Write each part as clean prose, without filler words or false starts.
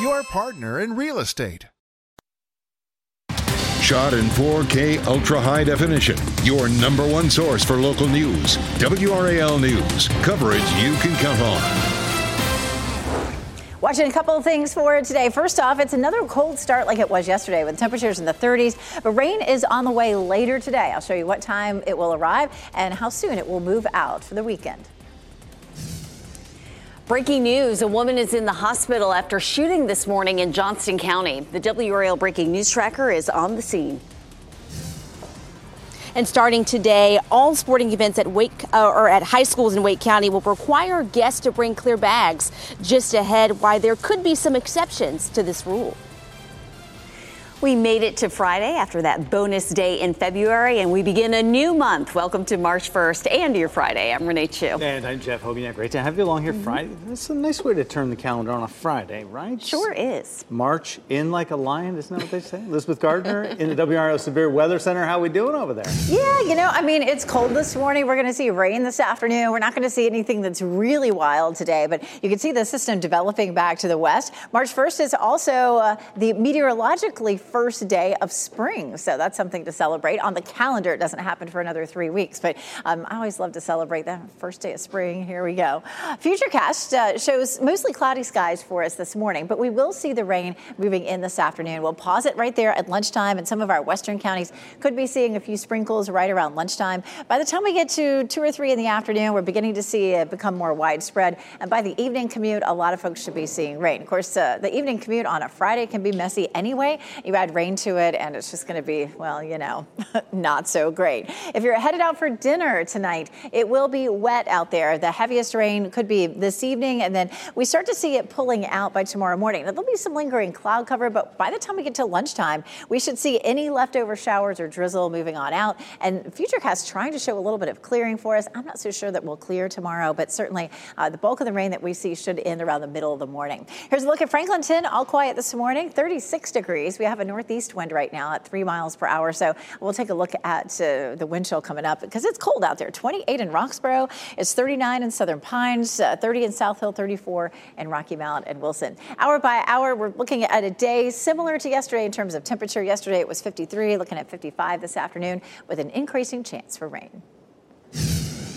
your partner in real estate. Shot in 4K ultra high definition, your number one source for local news. WRAL News, coverage you can count on. Watching a couple of things for today. First off, it's another cold start like it was yesterday with temperatures in the 30s. But rain is on the way later today. I'll show you what time it will arrive and how soon it will move out for the weekend. Breaking news, a woman is in the hospital after shooting this morning in Johnston County. The WRAL Breaking News Tracker is on the scene. And starting today, all sporting events at or at high schools in Wake County will require guests to bring clear bags. Just ahead, why there could be some exceptions to this rule. We made it to Friday after that bonus day in February, and we begin a new month. Welcome to March 1st and your Friday. I'm Renee Chu. And I'm Jeff Hogan. Great to have you along here Friday. That's a nice way to turn the calendar on a Friday, right? Sure is. March in like a lion, isn't that what they say? Elizabeth Gardner in the WRAL Severe Weather Center. How we doing over there? Yeah, you know, I mean, it's cold this morning. We're going to see rain this afternoon. We're not going to see anything that's really wild today, but you can see the system developing back to the west. March 1st is also the meteorologically first day of spring, so that's something to celebrate. On the calendar, it doesn't happen for another 3 weeks, but I always love to celebrate that first day of spring. Here we go. Futurecast shows mostly cloudy skies for us this morning, but we will see the rain moving in this afternoon. We'll pause it right there at lunchtime, and some of our western counties could be seeing a few sprinkles right around lunchtime. By the time we get to 2 or 3 in the afternoon, we're beginning to see it become more widespread, and by the evening commute, a lot of folks should be seeing rain. Of course, the evening commute on a Friday can be messy anyway. You add rain to it, and it's just going to be, well, you know, not so great. If you're headed out for dinner tonight, it will be wet out there. The heaviest rain could be this evening, and then we start to see it pulling out by tomorrow morning. Now, there'll be some lingering cloud cover, but by the time we get to lunchtime, we should see any leftover showers or drizzle moving on out. And Futurecast trying to show a little bit of clearing for us. I'm not so sure that we'll clear tomorrow, but certainly the bulk of the rain that we see should end around the middle of the morning. Here's a look at Franklinton. All quiet this morning, 36 degrees. We have a northeast wind right now at 3 miles per hour. So we'll take a look at the wind chill coming up because it's cold out there. 28 in Roxborough. It's 39 in Southern Pines, 30 in South Hill, 34 in Rocky Mount and Wilson. Hour by hour, we're looking at a day similar to yesterday in terms of temperature. Yesterday it was 53, looking at 55 this afternoon with an increasing chance for rain.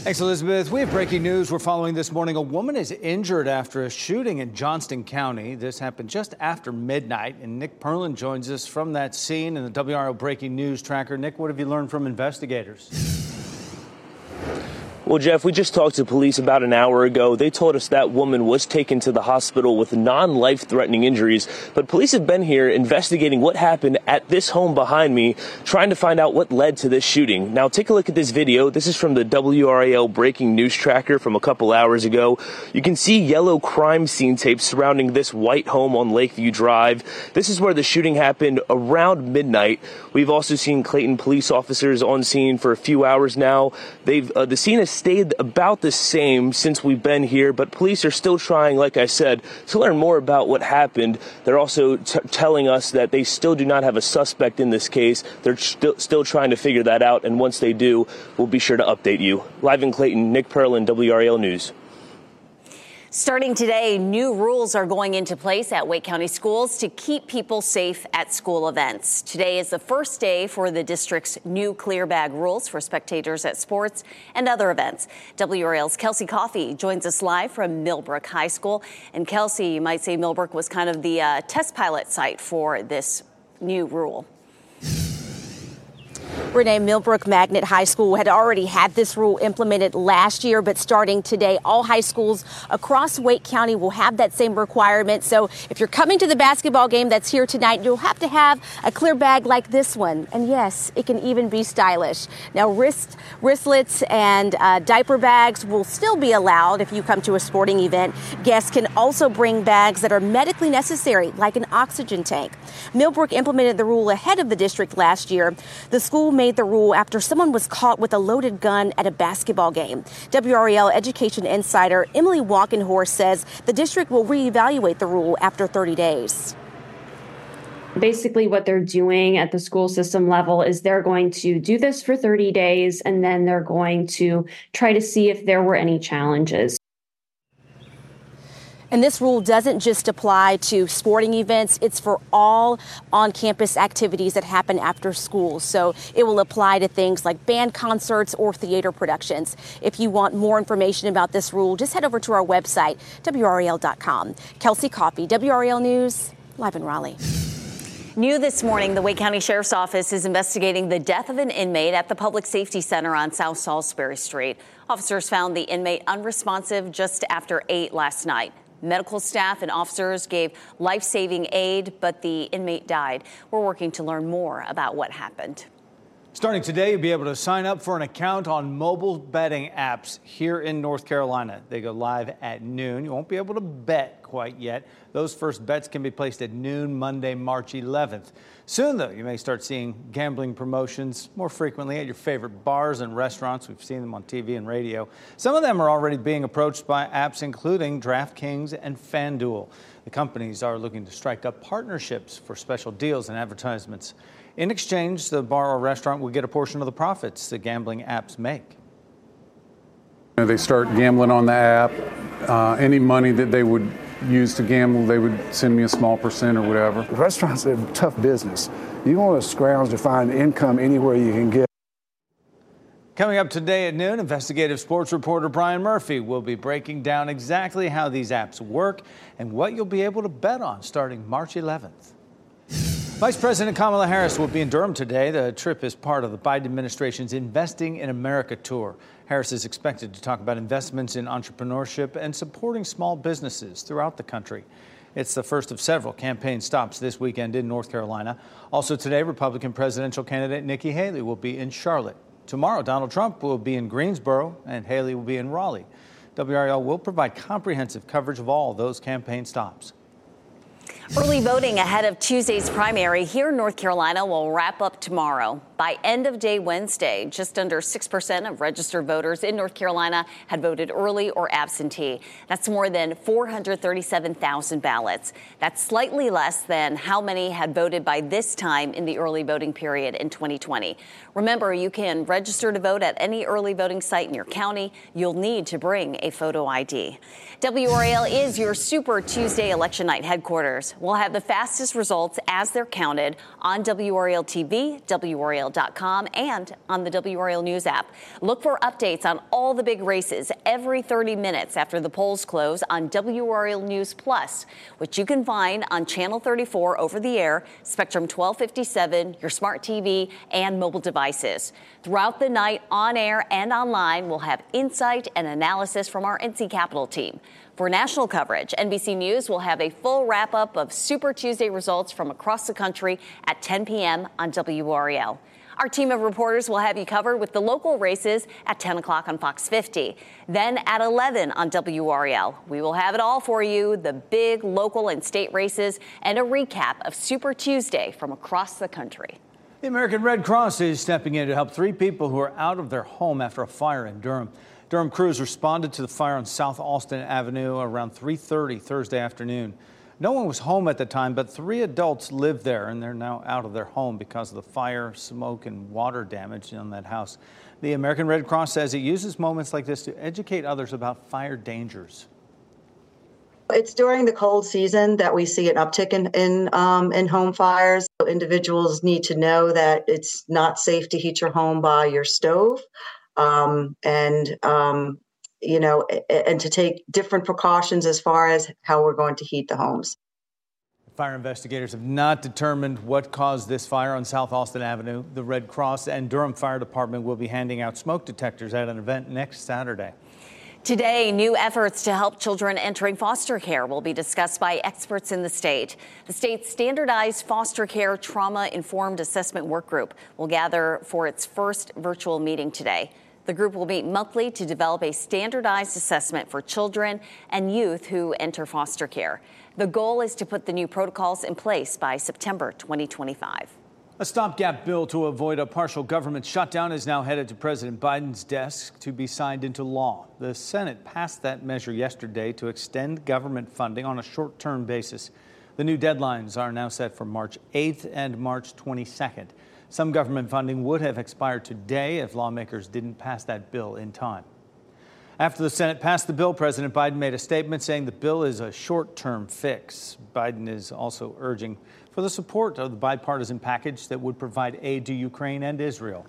Thanks, Elizabeth. We have breaking news we're following this morning. A woman is injured after a shooting in Johnston County. This happened just after midnight, and Nick Perlin joins us from that scene in the WRAL Breaking News Tracker. Nick, what have you learned from investigators? Well, Jeff, we just talked to police about an hour ago. They told us that woman was taken to the hospital with non-life-threatening injuries. But police have been here investigating what happened at this home behind me, trying to find out what led to this shooting. Now, take a look at this video. This is from the WRAL Breaking News Tracker from a couple hours ago. You can see yellow crime scene tape surrounding this white home on Lakeview Drive. This is where the shooting happened around midnight. We've also seen Clayton police officers on scene for a few hours now. They've the scene is stayed about the same since we've been here, but police are still trying, like I said, to learn more about what happened. They're also telling us that they still do not have a suspect in this case. They're still trying to figure that out, and once they do, we'll be sure to update you. Live in Clayton, Nick Perlin, WRAL News. Starting today, new rules are going into place at Wake County schools to keep people safe at school events. Today is the first day for the district's new clear bag rules for spectators at sports and other events. WRAL's Kelsey Coffee joins us live from Millbrook High School. And Kelsey, you might say Millbrook was kind of the test pilot site for this new rule. Renee, Millbrook Magnet High School had already had this rule implemented last year, but starting today, all high schools across Wake County will have that same requirement. So if you're coming to the basketball game that's here tonight, you'll have to have a clear bag like this one. And yes, it can even be stylish. Now, wristlets and diaper bags will still be allowed if you come to a sporting event. Guests can also bring bags that are medically necessary, like an oxygen tank. Millbrook implemented the rule ahead of the district last year. The school made the rule after someone was caught with a loaded gun at a basketball game. WRAL Education Insider Emily Walkenhorst says the district will reevaluate the rule after 30 days. Basically, what they're doing at the school system level is they're going to do this for 30 days, and then they're going to try to see if there were any challenges. And this rule doesn't just apply to sporting events. It's for all on-campus activities that happen after school. So it will apply to things like band concerts or theater productions. If you want more information about this rule, just head over to our website, WRAL.com. Kelsey Coffee, WRAL News, live in Raleigh. New this morning, the Wake County Sheriff's Office is investigating the death of an inmate at the Public Safety Center on South Salisbury Street. Officers found the inmate unresponsive just after 8 last night. Medical staff and officers gave life-saving aid, but the inmate died. We're working to learn more about what happened. Starting today, you'll be able to sign up for an account on mobile betting apps here in North Carolina. They go live at noon. You won't be able to bet quite yet. Those first bets can be placed at noon Monday, March 11th. Soon, though, you may start seeing gambling promotions more frequently at your favorite bars and restaurants. We've seen them on TV and radio. Some of them are already being approached by apps, including DraftKings and FanDuel. The companies are looking to strike up partnerships for special deals and advertisements. In exchange, the bar or restaurant will get a portion of the profits the gambling apps make. They start gambling on the app. Any money that they would use to gamble, they would send me a small percent or whatever. Restaurants are a tough business. You want to scrounge to find income anywhere you can get. Coming up today at noon, investigative sports reporter Brian Murphy will be breaking down exactly how these apps work and what you'll be able to bet on starting March 11th. Vice President Kamala Harris will be in Durham today. The trip is part of the Biden administration's Investing in America tour. Harris is expected to talk about investments in entrepreneurship and supporting small businesses throughout the country. It's the first of several campaign stops this weekend in North Carolina. Also today, Republican presidential candidate Nikki Haley will be in Charlotte. Tomorrow, Donald Trump will be in Greensboro and Haley will be in Raleigh. WRAL will provide comprehensive coverage of all those campaign stops. Early voting ahead of Tuesday's primary here in North Carolina will wrap up tomorrow. By end of day Wednesday, just under 6% of registered voters in North Carolina had voted early or absentee. That's more than 437,000 ballots. That's slightly less than how many had voted by this time in the early voting period in 2020. Remember, you can register to vote at any early voting site in your county. You'll need to bring a photo ID. WRAL is your Super Tuesday election night headquarters. We'll have the fastest results as they're counted on WRAL TV, WRAL.com, and on the WRAL News app. Look for updates on all the big races every 30 minutes after the polls close on WRAL News Plus, which you can find on Channel 34 over the air, Spectrum 1257, your smart TV, and mobile devices. Throughout the night, on air and online, we'll have insight and analysis from our NC Capitol team. For national coverage, NBC News will have a full wrap-up of Super Tuesday results from across the country at 10 p.m. on WRAL. Our team of reporters will have you covered with the local races at 10 o'clock on Fox 50. Then at 11 on WRAL, we will have it all for you, the big local and state races, and a recap of Super Tuesday from across the country. The American Red Cross is stepping in to help 3 people who are out of their home after a fire in Durham. Durham crews responded to the fire on South Austin Avenue around 3:30 Thursday afternoon. No one was home at the time, but 3 adults lived there, and they're now out of their home because of the fire, smoke, and water damage on that house. The American Red Cross says it uses moments like this to educate others about fire dangers. It's during the cold season that we see an uptick in home fires. Individuals need to know that it's not safe to heat your home by your stove. And to take different precautions as far as how we're going to heat the homes. Fire investigators have not determined what caused this fire on South Austin Avenue. The Red Cross and Durham Fire Department will be handing out smoke detectors at an event next Saturday. Today, new efforts to help children entering foster care will be discussed by experts in the state. The state's standardized foster care trauma-informed assessment work group will gather for its first virtual meeting today. The group will meet monthly to develop a standardized assessment for children and youth who enter foster care. The goal is to put the new protocols in place by September 2025. A stopgap bill to avoid a partial government shutdown is now headed to President Biden's desk to be signed into law. The Senate passed that measure yesterday to extend government funding on a short-term basis. The new deadlines are now set for March 8th and March 22nd. Some government funding would have expired today if lawmakers didn't pass that bill in time. After the Senate passed the bill, President Biden made a statement saying the bill is a short-term fix. Biden is also urging for the support of the bipartisan package that would provide aid to Ukraine and Israel.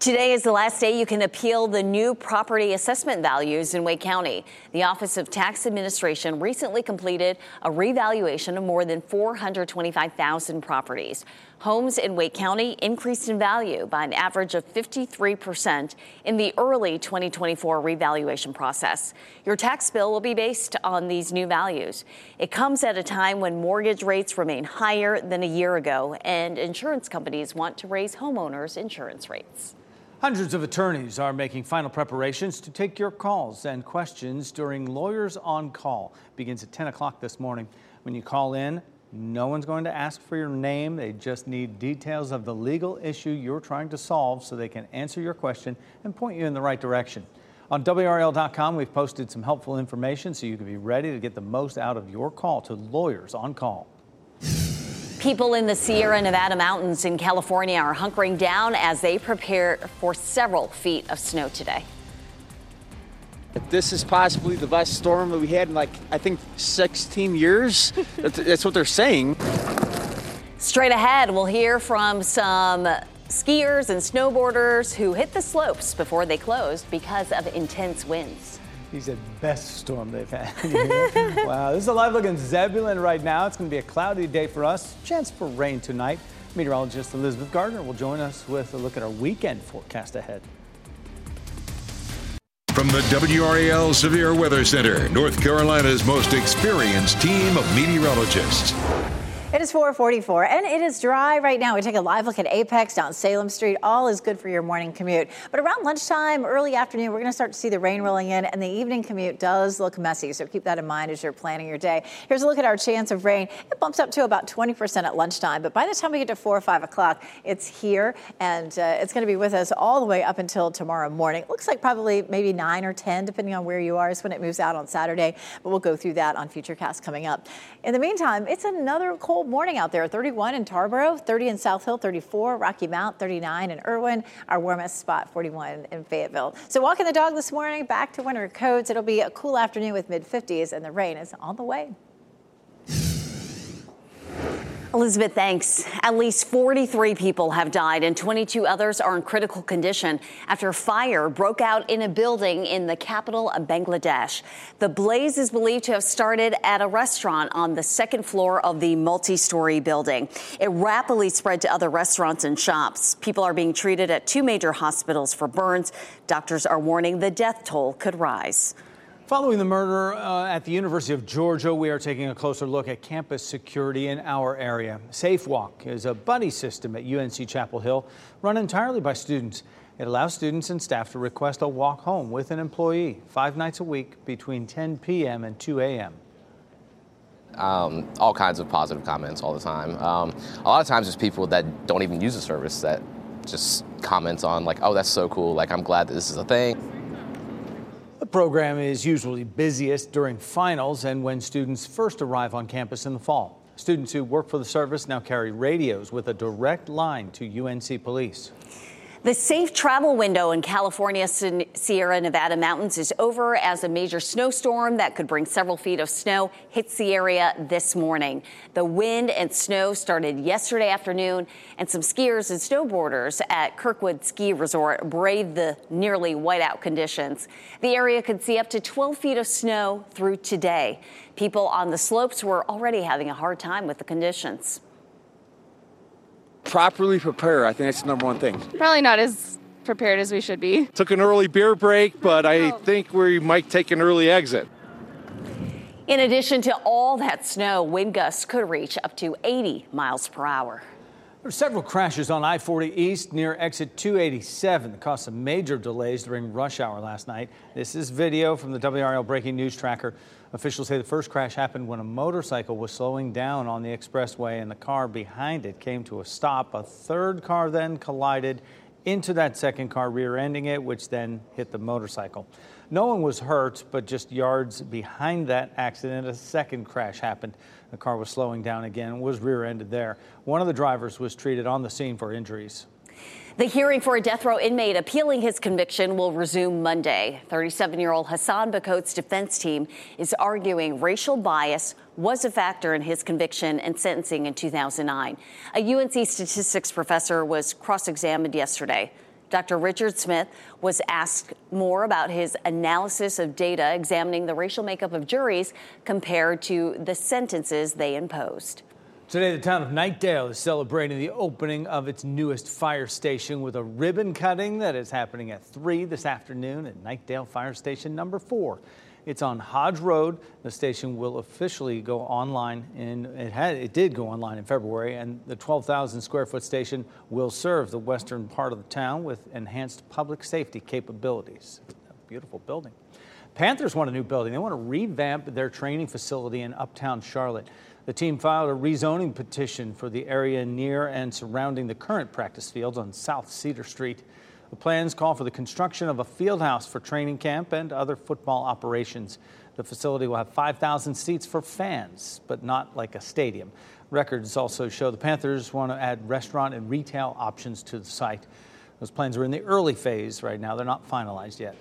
Today is the last day you can appeal the new property assessment values in Wake County. The Office of Tax Administration recently completed a revaluation of more than 425,000 properties. Homes in Wake County increased in value by an average of 53% in the early 2024 revaluation process. Your tax bill will be based on these new values. It comes at a time when mortgage rates remain higher than a year ago, and insurance companies want to raise homeowners' insurance rates. Hundreds of attorneys are making final preparations to take your calls and questions during Lawyers on Call. It begins at 10 o'clock this morning. When you call in, no one's going to ask for your name. They just need details of the legal issue you're trying to solve so they can answer your question and point you in the right direction. On WRAL.com, we've posted some helpful information so you can be ready to get the most out of your call to Lawyers on Call. People in the Sierra Nevada mountains in California are hunkering down as they prepare for several feet of snow today. This is possibly the best storm that we had in, I think, 16 years. That's what they're saying. Straight ahead, we'll hear from some skiers and snowboarders who hit the slopes before they closed because of intense winds. He said, best storm they've had. Wow, this is a live-looking Zebulon right now. It's going to be a cloudy day for us. Chance for rain tonight. Meteorologist Elizabeth Gardner will join us with a look at our weekend forecast ahead. From the WRAL Severe Weather Center, North Carolina's most experienced team of meteorologists. It is 4:44 and it is dry right now. We take a live look at Apex down Salem Street. All is good for your morning commute. But around lunchtime, early afternoon, we're going to start to see the rain rolling in, and the evening commute does look messy. So keep that in mind as you're planning your day. Here's a look at our chance of rain. It bumps up to about 20% at lunchtime. But by the time we get to 4 or 5 o'clock, it's here, and it's going to be with us all the way up until tomorrow morning. It looks like probably maybe 9 or 10, depending on where you are, is when it moves out on Saturday. But we'll go through that on Futurecast coming up. In the meantime, it's another cold morning out there. 31 in Tarboro, 30 in South Hill, 34, Rocky Mount, 39 in Irwin, our warmest spot, 41 in Fayetteville. So walking the dog this morning, back to winter coats. It'll be a cool afternoon with mid-50s, and the rain is on the way. Elizabeth, thanks. At least 43 people have died and 22 others are in critical condition after a fire broke out in a building in the capital of Bangladesh. The blaze is believed to have started at a restaurant on the second floor of the multi-story building. It rapidly spread to other restaurants and shops. People are being treated at two major hospitals for burns. Doctors are warning the death toll could rise. Following the murder at the University of Georgia, we are taking a closer look at campus security in our area. SafeWalk is a buddy system at UNC Chapel Hill run entirely by students. It allows students and staff to request a walk home with an employee 5 nights a week between 10 p.m. and 2 a.m. All kinds of positive comments all the time. A lot of times it's people that don't even use the service that just comments on like, oh, that's so cool. Like, I'm glad that this is a thing. The program is usually busiest during finals and when students first arrive on campus in the fall. Students who work for the service now carry radios with a direct line to UNC police. The safe travel window in California's Sierra Nevada mountains is over as a major snowstorm that could bring several feet of snow hits the area this morning. The wind and snow started yesterday afternoon, and some skiers and snowboarders at Kirkwood Ski Resort braved the nearly whiteout conditions. The area could see up to 12 feet of snow through today. People on the slopes were already having a hard time with the conditions. Properly prepare. I think that's the number one thing. Probably not as prepared as we should be. Took an early beer break, but I think we might take an early exit. In addition to all that snow, wind gusts could reach up to 80 miles per hour. There were several crashes on I-40 East near exit 287 that caused some major delays during rush hour last night. This is video from the WRAL breaking news tracker. Officials say the first crash happened when a motorcycle was slowing down on the expressway and the car behind it came to a stop. A third car then collided into that second car, rear-ending it, which then hit the motorcycle. No one was hurt, but just yards behind that accident, a second crash happened. The car was slowing down again, was rear-ended there. One of the drivers was treated on the scene for injuries. The hearing for a death row inmate appealing his conviction will resume Monday. 37-year-old Hassan Bacote's defense team is arguing racial bias was a factor in his conviction and sentencing in 2009. A UNC statistics professor was cross-examined yesterday. Dr. Richard Smith was asked more about his analysis of data examining the racial makeup of juries compared to the sentences they imposed. Today, the town of Knightdale is celebrating the opening of its newest fire station with a ribbon cutting that is happening at 3 this afternoon at Knightdale Fire Station number 4. It's on Hodge Road. The station will officially go online, and it did go online in February, and the 12,000 square foot station will serve the western part of the town with enhanced public safety capabilities. A beautiful building. Panthers want a new building. They want to revamp their training facility in Uptown Charlotte. The team filed a rezoning petition for the area near and surrounding the current practice fields on South Cedar Street. The plans call for the construction of a field house for training camp and other football operations. The facility will have 5,000 seats for fans, but not like a stadium. Records also show the Panthers want to add restaurant and retail options to the site. Those plans are in the early phase right now. They're not finalized yet.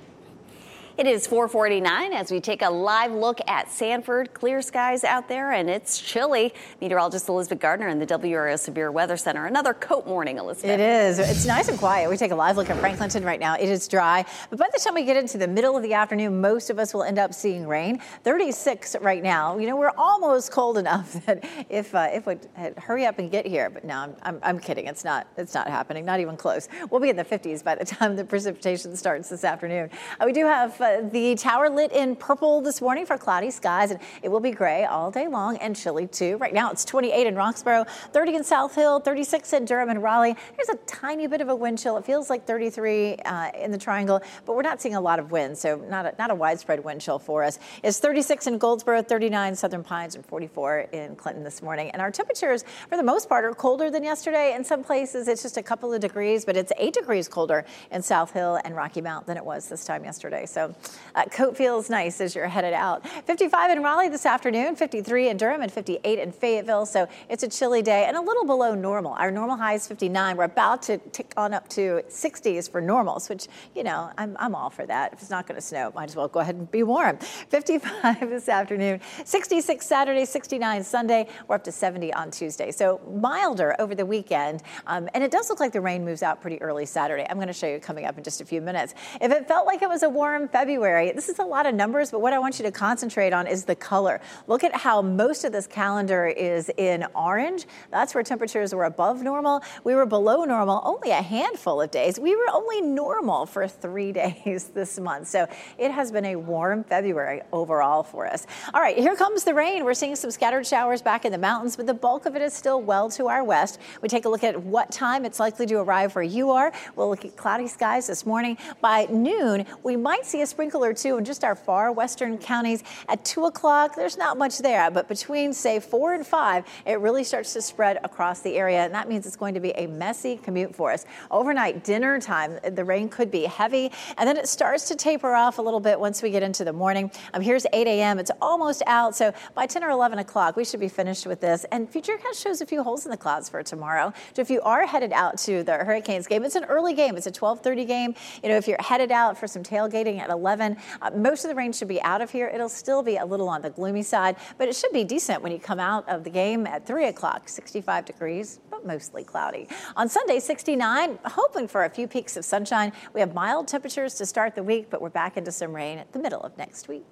It is 4:49 as we take a live look at Sanford. Clear skies out there, and it's chilly. Meteorologist Elizabeth Gardner in the WRAL Severe Weather Center. Another coat morning, Elizabeth. It is. It's nice and quiet. We take a live look at Franklinton right now. It is dry, but by the time we get into the middle of the afternoon, most of us will end up seeing rain. 36 right now. You know, we're almost cold enough that if we hurry up and get here. But no, I'm kidding. It's not happening. Not even close. We'll be in the 50s by the time the precipitation starts this afternoon. We do have the tower lit in purple this morning for cloudy skies, and it will be gray all day long and chilly too. Right now it's 28 in Roxborough, 30 in South Hill, 36 in Durham and Raleigh. There's a tiny bit of a wind chill. It feels like 33 in the triangle, but we're not seeing a lot of wind, so not a widespread wind chill for us. It's 36 in Goldsboro, 39 Southern Pines, and 44 in Clinton this morning. And our temperatures for the most part are colder than yesterday. In some places it's just a couple of degrees, but it's 8 degrees colder in South Hill and Rocky Mount than it was this time yesterday. So coat feels nice as you're headed out. 55 in Raleigh this afternoon, 53 in Durham, and 58 in Fayetteville. So it's a chilly day and a little below normal. Our normal high is 59. We're about to tick on up to 60s for normals, which, you know, I'm all for that. If it's not going to snow, might as well go ahead and be warm. 55 this afternoon, 66 Saturday, 69 Sunday. We're up to 70 on Tuesday. So milder over the weekend. And it does look like the rain moves out pretty early Saturday. I'm going to show you coming up in just a few minutes. If it felt like it was a warm February. This is a lot of numbers, but what I want you to concentrate on is the color. Look at how most of this calendar is in orange. That's where temperatures were above normal. We were below normal only a handful of days. We were only normal for 3 days this month. So it has been a warm February overall for us. All right, here comes the rain. We're seeing some scattered showers back in the mountains, but the bulk of it is still well to our west. We take a look at what time it's likely to arrive where you are. We'll look at cloudy skies this morning. By noon, we might see a sprinkle or two in just our far western counties. At 2 o'clock, there's not much there, but between, say, 4 and 5, it really starts to spread across the area, and that means it's going to be a messy commute for us. Overnight, dinner time, the rain could be heavy, and then it starts to taper off a little bit once we get into the morning. Here's 8 a.m. It's almost out, so by 10 or 11 o'clock, we should be finished with this, and Futurecast shows a few holes in the clouds for tomorrow. So if you are headed out to the Hurricanes game, it's an early game. It's a 12:30 game. You know, if you're headed out for some tailgating at 11, most of the rain should be out of here. It'll still be a little on the gloomy side, but it should be decent when you come out of the game at 3 o'clock, 65 degrees, but mostly cloudy. On Sunday, 69, hoping for a few peaks of sunshine. We have mild temperatures to start the week, but we're back into some rain at the middle of next week.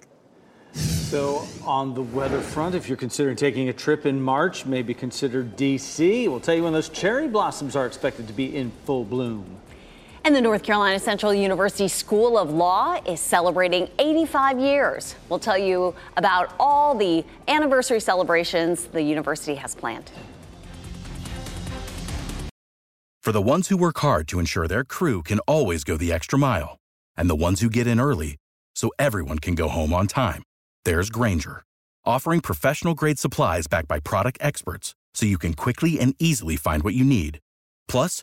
So on the weather front, if you're considering taking a trip in March, maybe consider D.C. We'll tell you when those cherry blossoms are expected to be in full bloom. And the North Carolina Central University School of Law is celebrating 85 years. We'll tell you about all the anniversary celebrations the university has planned. For the ones who work hard to ensure their crew can always go the extra mile, and the ones who get in early so everyone can go home on time, there's Grainger, offering professional-grade supplies backed by product experts so you can quickly and easily find what you need. Plus,